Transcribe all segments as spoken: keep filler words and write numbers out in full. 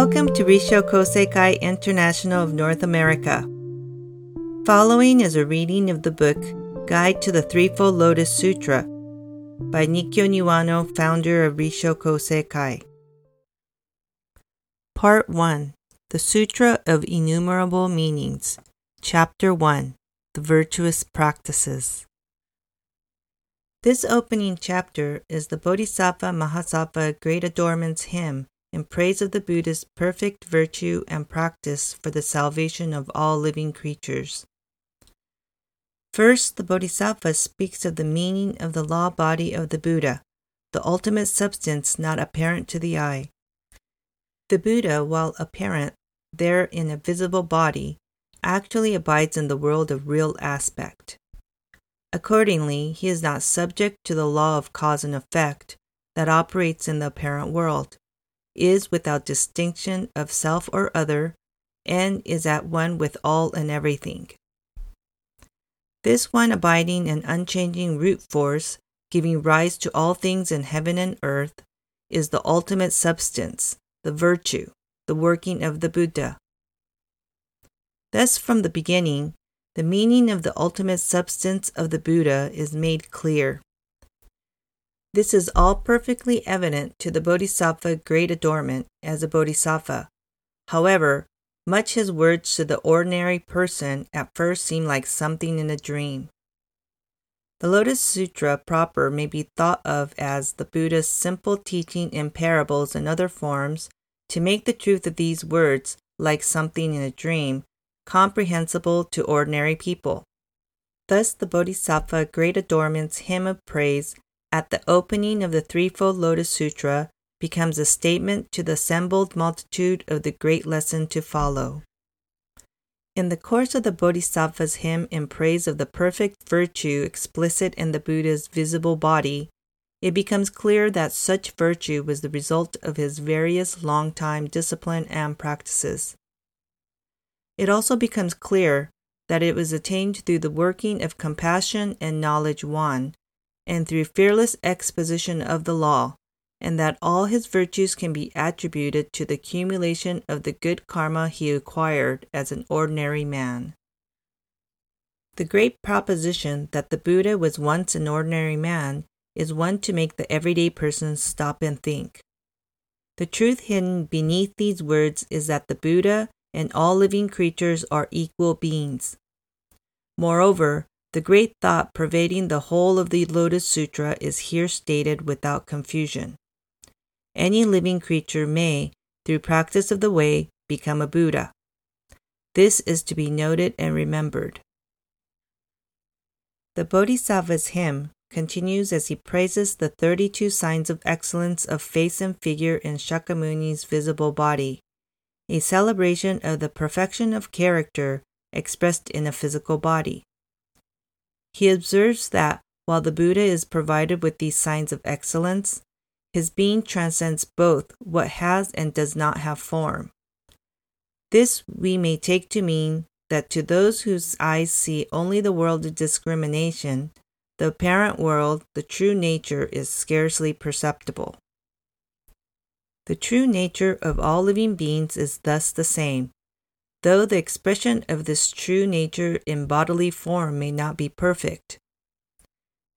Welcome to Rissho Kosei-kai International of North America. Following is a reading of the book Guide to the Threefold Lotus Sutra by Nikkyo Niwano, founder of Rissho Kosei-kai. Part one. The Sutra of Innumerable Meanings. Chapter one. The Virtuous Practices. This opening chapter is the Bodhisattva Mahasattva Great Adornment's hymn in praise of the Buddha's perfect virtue and practice for the salvation of all living creatures. First, the Bodhisattva speaks of the meaning of the law body of the Buddha, the ultimate substance not apparent to the eye. The Buddha, while apparent there in a visible body, actually abides in the world of real aspect. Accordingly, he is not subject to the law of cause and effect that operates in the apparent world, is without distinction of self or other, and is at one with all and everything. This one abiding and unchanging root force, giving rise to all things in heaven and earth, is the ultimate substance, the virtue, the working of the Buddha. Thus, from the beginning, the meaning of the ultimate substance of the Buddha is made clear. This is all perfectly evident to the Bodhisattva Great Adornment as a Bodhisattva. However, much his words to the ordinary person at first seem like something in a dream. The Lotus Sutra proper may be thought of as the Buddha's simple teaching in parables and other forms to make the truth of these words, like something in a dream, comprehensible to ordinary people. Thus, the Bodhisattva Great Adornment's hymn of praise at the opening of the Threefold Lotus Sutra becomes a statement to the assembled multitude of the great lesson to follow. In the course of the Bodhisattva's hymn in praise of the perfect virtue explicit in the Buddha's visible body, it becomes clear that such virtue was the result of his various long-time discipline and practices. It also becomes clear that it was attained through the working of compassion and knowledge won, and through fearless exposition of the law, and that all his virtues can be attributed to the accumulation of the good karma he acquired as an ordinary man. The great proposition that the Buddha was once an ordinary man is one to make the everyday person stop and think. The truth hidden beneath these words is that the Buddha and all living creatures are equal beings. Moreover, the great thought pervading the whole of the Lotus Sutra is here stated without confusion. Any living creature may, through practice of the way, become a Buddha. This is to be noted and remembered. The Bodhisattva's hymn continues as he praises the thirty-two signs of excellence of face and figure in Shakyamuni's visible body, a celebration of the perfection of character expressed in a physical body. He observes that, while the Buddha is provided with these signs of excellence, his being transcends both what has and does not have form. This we may take to mean that to those whose eyes see only the world of discrimination, the apparent world, the true nature, is scarcely perceptible. The true nature of all living beings is thus the same, though the expression of this true nature in bodily form may not be perfect.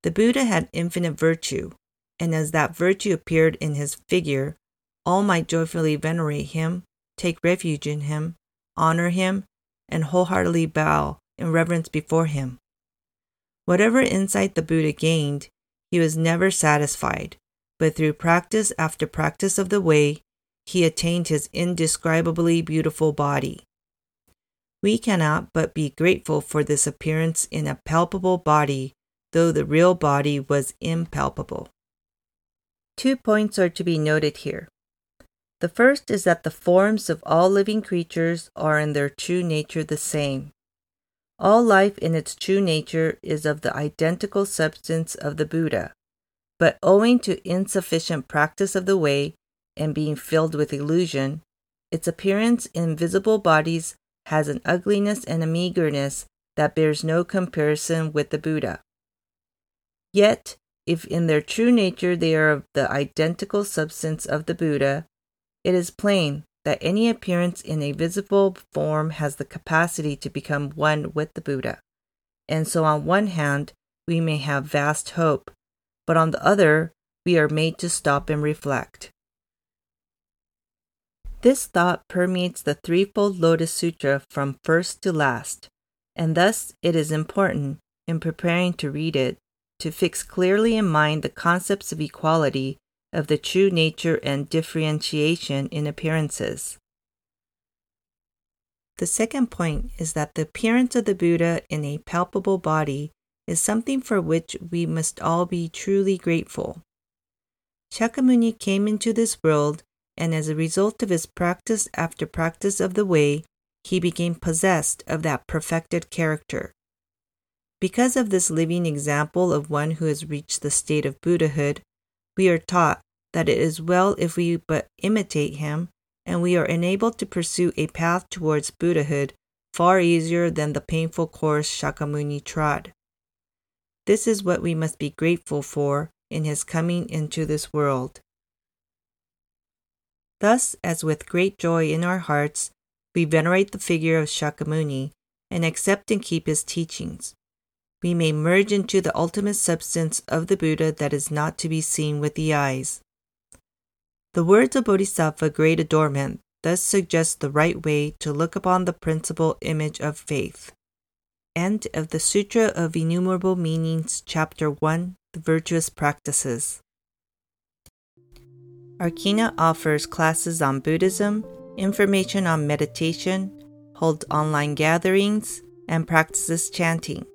The Buddha had infinite virtue, and as that virtue appeared in his figure, all might joyfully venerate him, take refuge in him, honor him, and wholeheartedly bow in reverence before him. Whatever insight the Buddha gained, he was never satisfied, but through practice after practice of the way, he attained his indescribably beautiful body. We cannot but be grateful for this appearance in a palpable body, though the real body was impalpable. Two points are to be noted here. The first is that the forms of all living creatures are in their true nature the same. All life in its true nature is of the identical substance of the Buddha, but owing to insufficient practice of the way and being filled with illusion, its appearance in visible bodies has an ugliness and a meagerness that bears no comparison with the Buddha. Yet, if in their true nature they are of the identical substance of the Buddha, it is plain that any appearance in a visible form has the capacity to become one with the Buddha. And so on one hand, we may have vast hope, but on the other, we are made to stop and reflect. This thought permeates the Threefold Lotus Sutra from first to last, and thus it is important, in preparing to read it, to fix clearly in mind the concepts of equality, of the true nature and differentiation in appearances. The second point is that the appearance of the Buddha in a palpable body is something for which we must all be truly grateful. Shakyamuni came into this world, and as a result of his practice after practice of the way, he became possessed of that perfected character. Because of this living example of one who has reached the state of Buddhahood, we are taught that it is well if we but imitate him, and we are enabled to pursue a path towards Buddhahood far easier than the painful course Shakyamuni trod. This is what we must be grateful for in his coming into this world. Thus, as with great joy in our hearts, we venerate the figure of Shakyamuni and accept and keep his teachings, we may merge into the ultimate substance of the Buddha that is not to be seen with the eyes. The words of Bodhisattva Great Adornment thus suggest the right way to look upon the principal image of faith. End of the Sutra of Innumerable Meanings, Chapter one, The Virtuous Practices. Arkina offers classes on Buddhism, information on meditation, holds online gatherings, and practices chanting.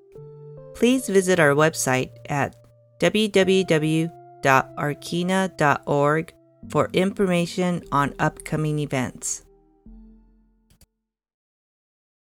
Please visit our website at w w w dot arkina dot org for information on upcoming events.